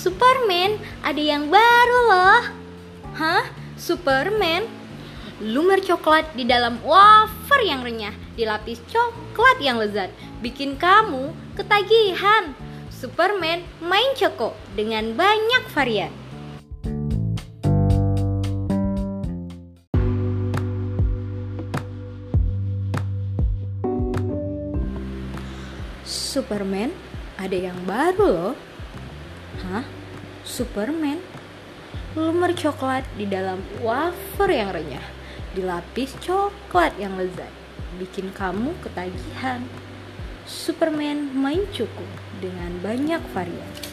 Superman, ada yang baru loh. Hah? Superman? Lumer coklat di dalam wafer yang renyah, dilapis coklat yang lezat, bikin kamu ketagihan. Superman main Choco dengan banyak varian. Superman, ada yang baru loh. Hah? Superman? Lumer coklat di dalam wafer yang renyah, dilapis coklat yang lezat, bikin kamu ketagihan. Superman main cukup dengan banyak varian.